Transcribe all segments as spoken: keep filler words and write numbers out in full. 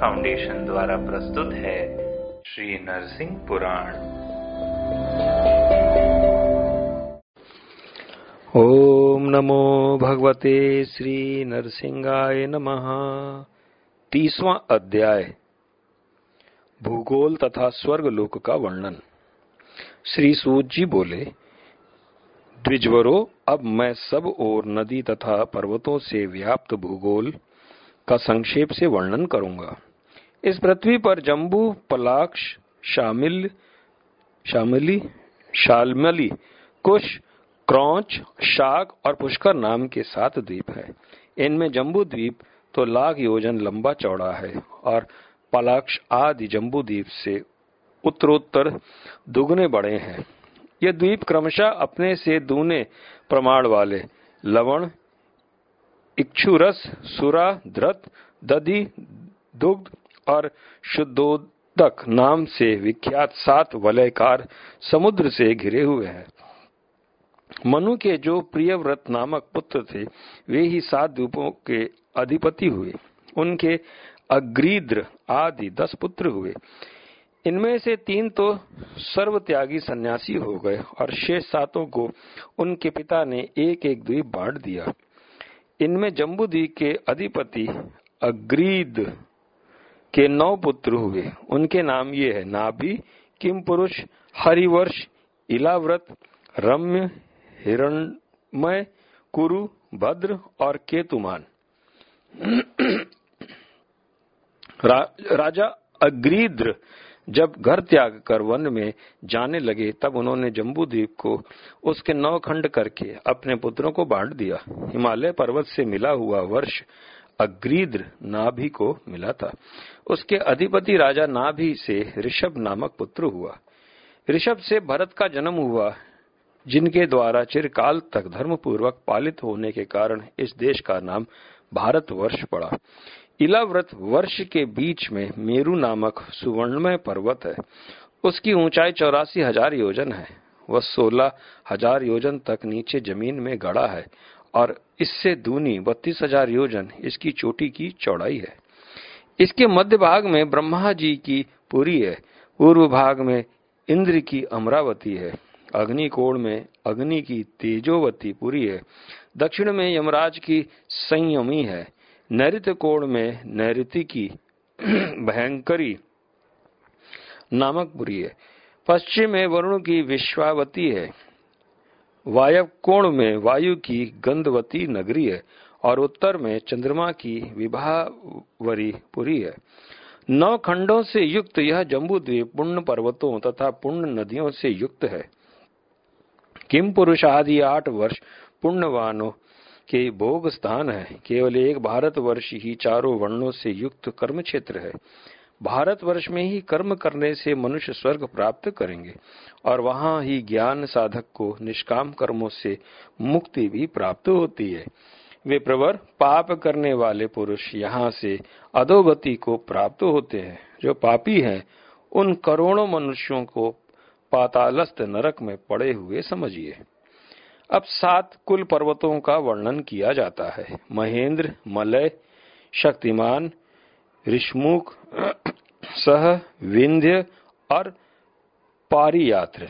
Foundation द्वारा प्रस्तुत है श्री नरसिंह पुराण। ओम नमो भगवते श्री नरसिंहाय नमः। तीसवां अध्याय भूगोल तथा स्वर्गलोक का वर्णन। श्री सूत जी बोले, द्विजवरो, अब मैं सब ओर नदी तथा पर्वतों से व्याप्त भूगोल का संक्षेप से वर्णन करूंगा। इस पृथ्वी पर जंबु, पलाक्ष, शामिल, शामिली, शालमली, कुश, क्रौच, शाक और पुष्कर नाम के सात द्वीप हैं। इनमें जंबु द्वीप तो लाख योजन लंबा चौड़ा है और पलाक्ष आदि जंबु द्वीप से उत्तरोत्तर दुगने बड़े हैं। ये द्वीप क्रमशः अपने से दूने प्रमाण वाले लवण, इक्षुरस, सुरा, धृत, दधि, दुग्ध और शुद्धोदक नाम से विख्यात सात वलयकार समुद्र से घिरे हुए हैं। मनु के जो प्रियव्रत नामक पुत्र थे, वे ही सात द्वीपों के अधिपति हुए। उनके अग्रिद्र आदि दस पुत्र हुए। इनमें से तीन तो सर्वत्यागी सन्यासी हो गए और शेष सातों को उनके पिता ने एक एक द्वीप बांट दिया। इनमें जम्बू द्वीप के अधिपति अग्रीद के नौ पुत्र हुए। उनके नाम ये है नाभी, किम पुरुष, हरिवर्ष, इलाव्रत, रम्य, हिरणमय, कुरु, भद्र और केतुमान। रा, राजा अग्रिद्र जब घर त्याग कर वन में जाने लगे, तब उन्होंने जम्बू द्वीप को उसके नौ खंड करके अपने पुत्रों को बांट दिया। हिमालय पर्वत से मिला हुआ वर्ष अग्रिद्र नाभी को मिला था। उसके अधिपति राजा नाभी से ऋषभ नामक पुत्र हुआ। ऋषभ से भरत का जन्म हुआ, जिनके द्वारा चिरकाल तक धर्म पूर्वक पालित होने के कारण इस देश का नाम भारत वर्ष पड़ा। इलाव्रत वर्ष के बीच में मेरू नामक सुवर्णमय पर्वत है। उसकी ऊंचाई चौरासी हजार योजन है। वह सोलह हजार योजन तक नीचे जमीन में गड़ा है और इससे दूनी बत्तीस हजार योजन इसकी चोटी की चौड़ाई है। इसके मध्य भाग में ब्रह्मा जी की पुरी है। पूर्व भाग में इंद्र की अमरावती है। अग्निकोण में अग्नि की तेजोवती पुरी है। दक्षिण में यमराज की संयमी है। नैऋति कोण में नैऋति की भयंकरी नामक पुरी है। पश्चिम में वरुण की विश्वावती है। वायव्य कोण में वायु की गंधवती नगरी है और उत्तर में चंद्रमा की विभावरी पुरी है। नौ खंडों से युक्त यह जम्बू द्वीप पुण्य पर्वतों तथा पुण्य नदियों से युक्त है। किम पुरुष आदि आठ वर्ष पुण्यवानों के भोग स्थान है। केवल एक भारत वर्ष ही चारों वर्णों से युक्त कर्म क्षेत्र है। भारत वर्ष में ही कर्म करने से मनुष्य स्वर्ग प्राप्त करेंगे और वहां ही ज्ञान साधक को निष्काम कर्मों से मुक्ति भी प्राप्त होती है। वे प्रवर पाप करने वाले पुरुष यहाँ से अधोगति को प्राप्त होते हैं। जो पापी हैं, उन करोड़ों मनुष्यों को पातालस्थ नरक में पड़े हुए समझिए। अब सात कुल पर्वतों का वर्णन किया जाता है। महेंद्र, मलय, शक्तिमान, ऋषमुख, सह, विंध्य और पारियात्र।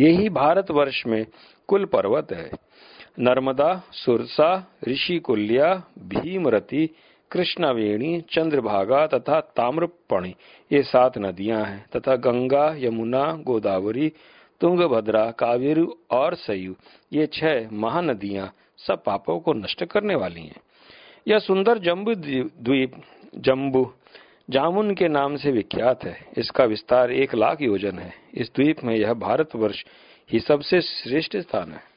यही भारतवर्ष में कुल पर्वत है। नर्मदा, सुरसा, ऋषिकुल्या, भीमरती, कृष्णावेणी, चंद्रभागा तथा ताम्रपणी ये सात नदियां हैं तथा गंगा, यमुना, गोदावरी, तुंगभद्रा, कावेरी और सयू ये छह महानदियां सब पापों को नष्ट करने वाली हैं। यह सुंदर जम्बू द्वीप जम्बू जामुन के नाम से विख्यात है। इसका विस्तार एक लाख योजन है। इस द्वीप में यह भारतवर्ष ही सबसे श्रेष्ठ स्थान है।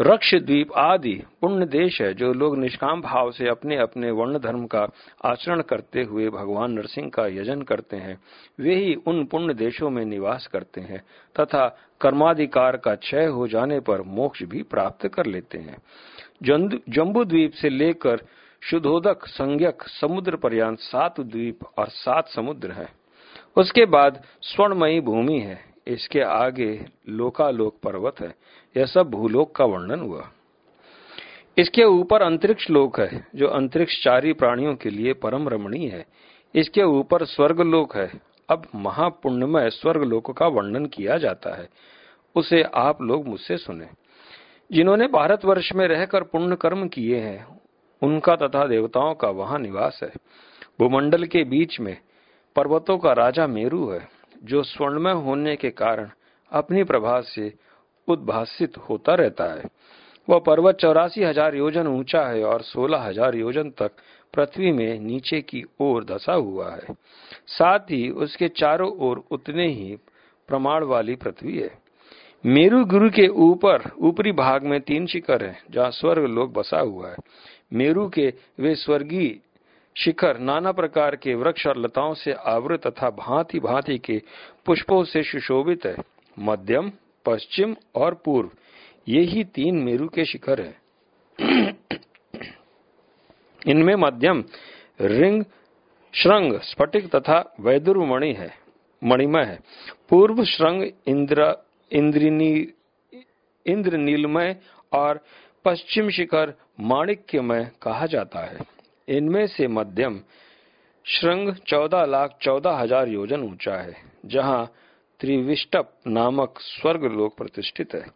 रक्षद्वीप आदि पुण्य देश है। जो लोग निष्काम भाव से अपने अपने वर्ण धर्म का आचरण करते हुए भगवान नरसिंह का यजन करते हैं, वे ही उन पुण्य देशों में निवास करते हैं तथा कर्माधिकार का क्षय हो जाने पर मोक्ष भी प्राप्त कर लेते हैं। जम्बू द्वीप से लेकर शुद्धोदक संज्ञक समुद्र पर्यंत सात द्वीप और सात समुद्र है। उसके बाद स्वर्णमयी भूमि है। इसके आगे लोकालोक पर्वत है। यह सब भूलोक का वर्णन हुआ। इसके ऊपर अंतरिक्ष लोक है जो अंतरिक्षचारी प्राणियों के लिए परम रमणीय है। इसके ऊपर स्वर्ग लोक है। अब महापुण्यमय स्वर्ग लोक का वर्णन किया जाता है, उसे आप लोग मुझसे सुने। जिन्होंने भारत वर्ष में रहकर पुण्य कर्म किए हैं उनका तथा देवताओं का वहां निवास है। भूमंडल के बीच में पर्वतों का राजा मेरू है जो स्वर्णमय होने के कारण अपनी प्रभा से उद्भासित होता रहता है। वह पर्वत चौरासी हजार योजन ऊंचा है और सोलह हजार योजन तक पृथ्वी में नीचे की ओर धसा हुआ है। साथ ही उसके चारों ओर उतने ही प्रमाण वाली पृथ्वी है। मेरू गुरु के ऊपर ऊपरी भाग में तीन शिखर हैं, जहाँ स्वर्ग लोक बसा हुआ है। मेरू के वे स्वर्गीय शिखर नाना प्रकार के वृक्ष और लताओं से आवृत तथा भांति भांति के पुष्पों से सुशोभित है। मध्यम, पश्चिम और पूर्व यही तीन मेरू के शिखर हैं। इनमें मध्यम रिंग श्रृंग स्फटिक तथा वैदुर्मणि है, मणिमय है। पूर्व श्रृंग इंद्र इंद्रिनी इंद्र नीलमय और पश्चिम शिखर माणिक्यमय कहा जाता है। इनमें से मध्यम श्रृंग चौदह लाख चौदह हजार योजन ऊंचा है, जहां त्रिविष्टप नामक स्वर्ग लोक प्रतिष्ठित है।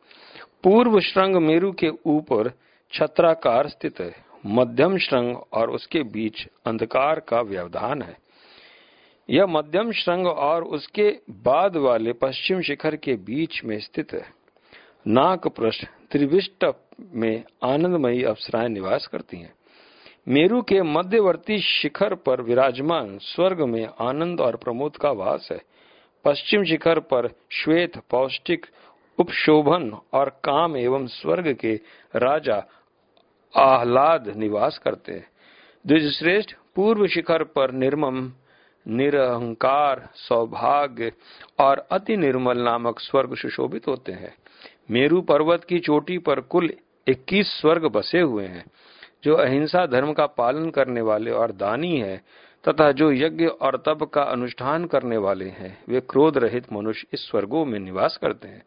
पूर्व श्रृंग मेरू के ऊपर छत्राकार स्थित है। मध्यम श्रृंग और उसके बीच अंधकार का व्यवधान है। यह मध्यम श्रृंग और उसके बाद वाले पश्चिम शिखर के बीच में स्थित है। नाक पृष्ठ त्रिविष्टप में आनंदमयी अप्सराएं निवास करती हैं। मेरू के मध्यवर्ती शिखर पर विराजमान स्वर्ग में आनंद और प्रमोद का वास है। पश्चिम शिखर पर श्वेत पौष्टिक उपशोभन और काम एवं स्वर्ग के राजा आह्लाद निवास करते हैं। द्विजश्रेष्ठ पूर्व शिखर पर निर्मम निरहंकार सौभाग्य और अति निर्मल नामक स्वर्ग सुशोभित होते हैं। मेरू पर्वत की चोटी पर कुल इक्कीस स्वर्ग बसे हुए हैं, जो अहिंसा धर्म का पालन करने वाले और दानी हैं तथा जो यज्ञ और तप का अनुष्ठान करने वाले हैं, वे क्रोध रहित मनुष्य इस स्वर्गों में निवास करते हैं।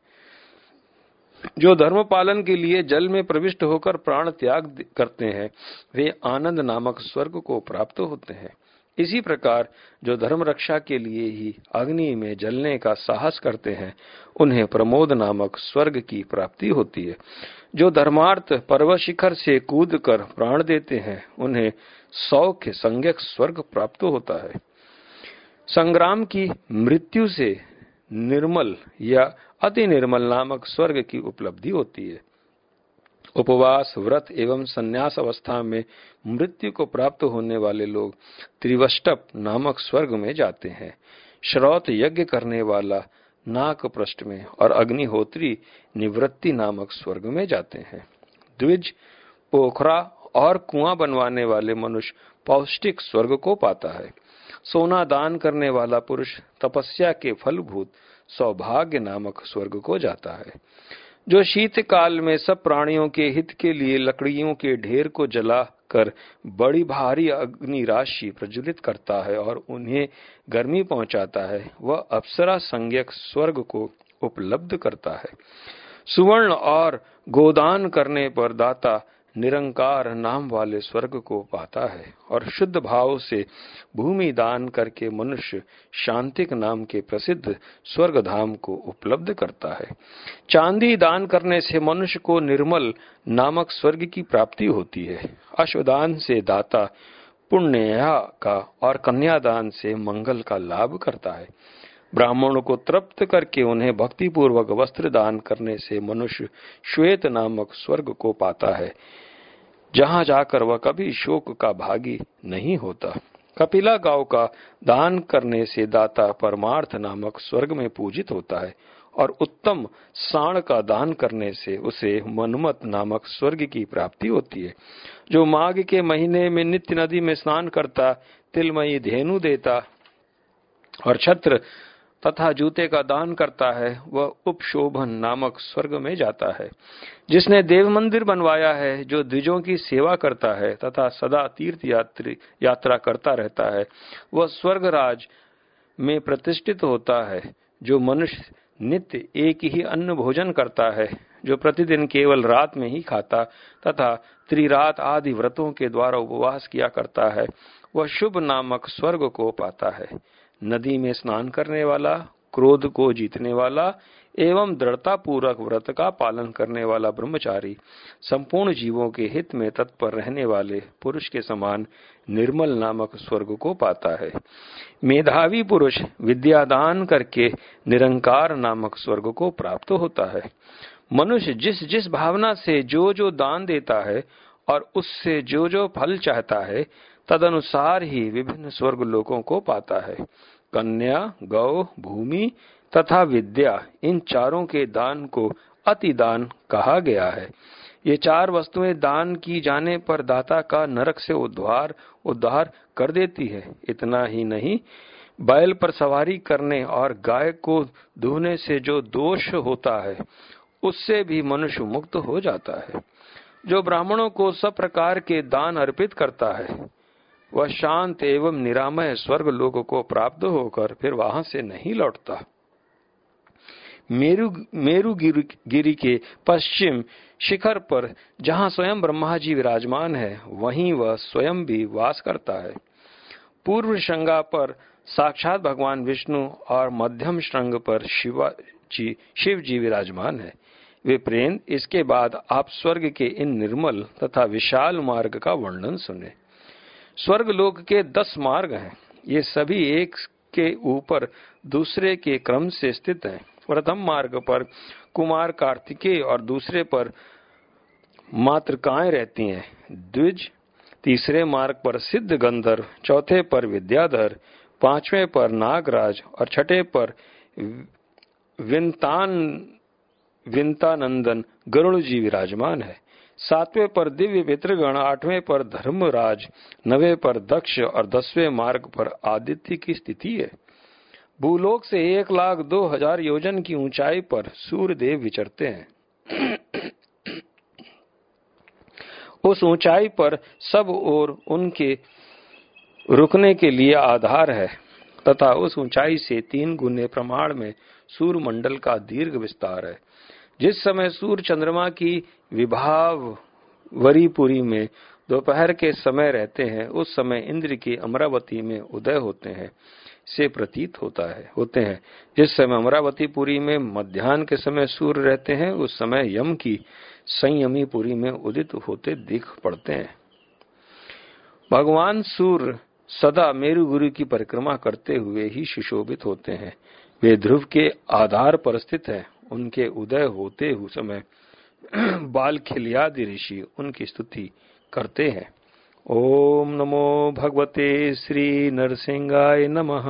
जो धर्म पालन के लिए जल में प्रविष्ट होकर प्राण त्याग करते हैं, वे आनंद नामक स्वर्ग को प्राप्त होते हैं। इसी प्रकार जो धर्म रक्षा के लिए ही अग्नि में जलने का साहस करते हैं, उन्हें प्रमोद नामक स्वर्ग की प्राप्ति होती है। जो धर्मार्थ पर्वत शिखर से कूदकर प्राण देते हैं, उन्हें सौख्य संज्ञक स्वर्ग प्राप्त होता है। संग्राम की मृत्यु से निर्मल या अति निर्मल नामक स्वर्ग की उपलब्धि होती है। उपवास व्रत एवं संन्यास अवस्था में मृत्यु को प्राप्त होने वाले लोग त्रिवष्टप नामक स्वर्ग में जाते हैं। श्रौत यज्ञ करने वाला नाक पृष्ठ में और अग्निहोत्री निवृत्ति नामक स्वर्ग में जाते हैं। द्विज पोखरा और कुआं बनवाने वाले मनुष्य पौष्टिक स्वर्ग को पाता है। सोना दान करने वाला पुरुष तपस्या के फलभूत सौभाग्य नामक स्वर्ग को जाता है। जो शीतकाल में सब प्राणियों के हित के लिए लकड़ियों के ढेर को जलाकर बड़ी भारी अग्नि राशि प्रज्वलित करता है और उन्हें गर्मी पहुंचाता है, वह अप्सरा संज्ञक स्वर्ग को उपलब्ध करता है। सुवर्ण और गोदान करने पर दाता निरंकार नाम वाले स्वर्ग को पाता है। और शुद्ध भाव से भूमि दान करके मनुष्य शांतिक नाम के प्रसिद्ध स्वर्ग धाम को उपलब्ध करता है। चांदी दान करने से मनुष्य को निर्मल नामक स्वर्ग की प्राप्ति होती है। अश्वदान से दाता पुण्य का और कन्यादान से मंगल का लाभ करता है। ब्राह्मणों को तृप्त करके उन्हें भक्ति पूर्वक वस्त्र दान करने से मनुष्य श्वेत नामक स्वर्ग को पाता है, जहां जाकर वह कभी शोक का भागी नहीं होता। कपिला गांव का दान करने से दाता परमार्थ नामक स्वर्ग में पूजित होता है और उत्तम साण का दान करने से उसे मनमत नामक स्वर्ग की प्राप्ति होती है। जो माघ के महीने में नित्य नदी में स्नान करता, तिलमयी धेनु देता और छत्र तथा जूते का दान करता है, वह उपशोभन नामक स्वर्ग में जाता है। जिसने देव मंदिर बनवाया है, जो द्विजों की सेवा करता है तथा सदा तीर्थ यात्री यात्रा करता रहता है, वह स्वर्गराज में प्रतिष्ठित होता है। जो मनुष्य नित्य एक ही अन्न भोजन करता है, जो प्रतिदिन केवल रात में ही खाता तथा त्रिरात आदि व्रतों के द्वारा उपवास किया करता है, वह शुभ नामक स्वर्ग को पाता है। नदी में स्नान करने वाला, क्रोध को जीतने वाला एवं दृढ़ता पूर्वक व्रत का पालन करने वाला ब्रह्मचारी, संपूर्ण जीवों के हित में तत्पर रहने वाले पुरुष के समान निर्मल नामक स्वर्ग को पाता है। मेधावी पुरुष विद्यादान करके निरंकार नामक स्वर्ग को प्राप्त होता है। मनुष्य जिस जिस भावना से जो जो दान देता है और उससे जो जो फल चाहता है, तदनुसार ही विभिन्न स्वर्ग लोकों को पाता है। कन्या, गौ, भूमि तथा विद्या, इन चारों के दान को अति दान कहा गया है। ये चार वस्तुएं दान की जाने पर दाता का नरक से उद्धार उद्धार कर देती है। इतना ही नहीं, बैल पर सवारी करने और गाय को दूहने से जो दोष होता है, उससे भी मनुष्य मुक्त हो जाता है। जो ब्राह्मणों को सब प्रकार के दान अर्पित करता है, वह शांत एवं निरामय स्वर्ग लोक को प्राप्त होकर फिर वहां से नहीं लौटता। मेरू मेरू गिरी, गिरी के पश्चिम शिखर पर जहां स्वयं ब्रह्मा जी विराजमान है, वहीं वह स्वयं भी वास करता है। पूर्व श्रृंगा पर साक्षात भगवान विष्णु और मध्यम श्रृंग पर शिवा जी शिव जी विराजमान है। वे प्रेम, इसके बाद आप स्वर्ग के इन निर्मल तथा विशाल मार्ग का वर्णन सुने। स्वर्ग लोक के दस मार्ग हैं। ये सभी एक के ऊपर दूसरे के क्रम से स्थित हैं। प्रथम मार्ग पर कुमार कार्तिकेय और दूसरे पर मातृकाएं रहती हैं। द्विज, तीसरे मार्ग पर सिद्ध गंधर्व, चौथे पर विद्याधर, पांचवें पर नागराज और छठे पर विंतान विंतानंदन गरुड़ जी विराजमान है। सातवें पर दिव्य पितृगण, आठवें पर धर्मराज, नवें पर दक्ष और दसवें मार्ग पर आदित्य की स्थिति है। भूलोक से एक लाख दो हजार योजन की ऊंचाई पर सूर्यदेव विचरते हैं। उस ऊंचाई पर सब ओर उनके रुकने के लिए आधार है तथा उस ऊंचाई से तीन गुने प्रमाण में सूर्य मंडल का दीर्घ विस्तार है। जिस समय सूर्य चंद्रमा की विभावरीपुरी में दोपहर के समय रहते हैं, उस समय इंद्र की अमरावती में उदय होते हैं से प्रतीत होता है होते हैं। जिस समय अमरावतीपुरी में मध्याह्न के समय सूर्य रहते हैं, उस समय यम की संयमीपुरी में उदित होते दिख पड़ते हैं। भगवान सूर्य सदा मेरु गुरु की परिक्रमा करते हुए ही सुशोभित होते हैं। वे ध्रुव के आधार पर स्थित है। उनके उदय होते हुए समय बालखिल्यादि ऋषि उनकी स्तुति करते हैं। ओम नमो भगवते श्री नरसिंहाय नमः।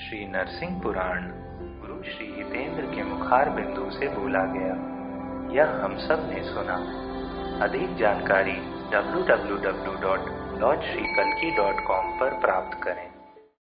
श्री नरसिंह पुराण गुरु श्री हितेंद्र के मुखार बिंदु से बोला गया, यह हम सब ने सुना। अधिक जानकारी W W W dot lord Shri कल्कि डॉट कॉम पर प्राप्त करें।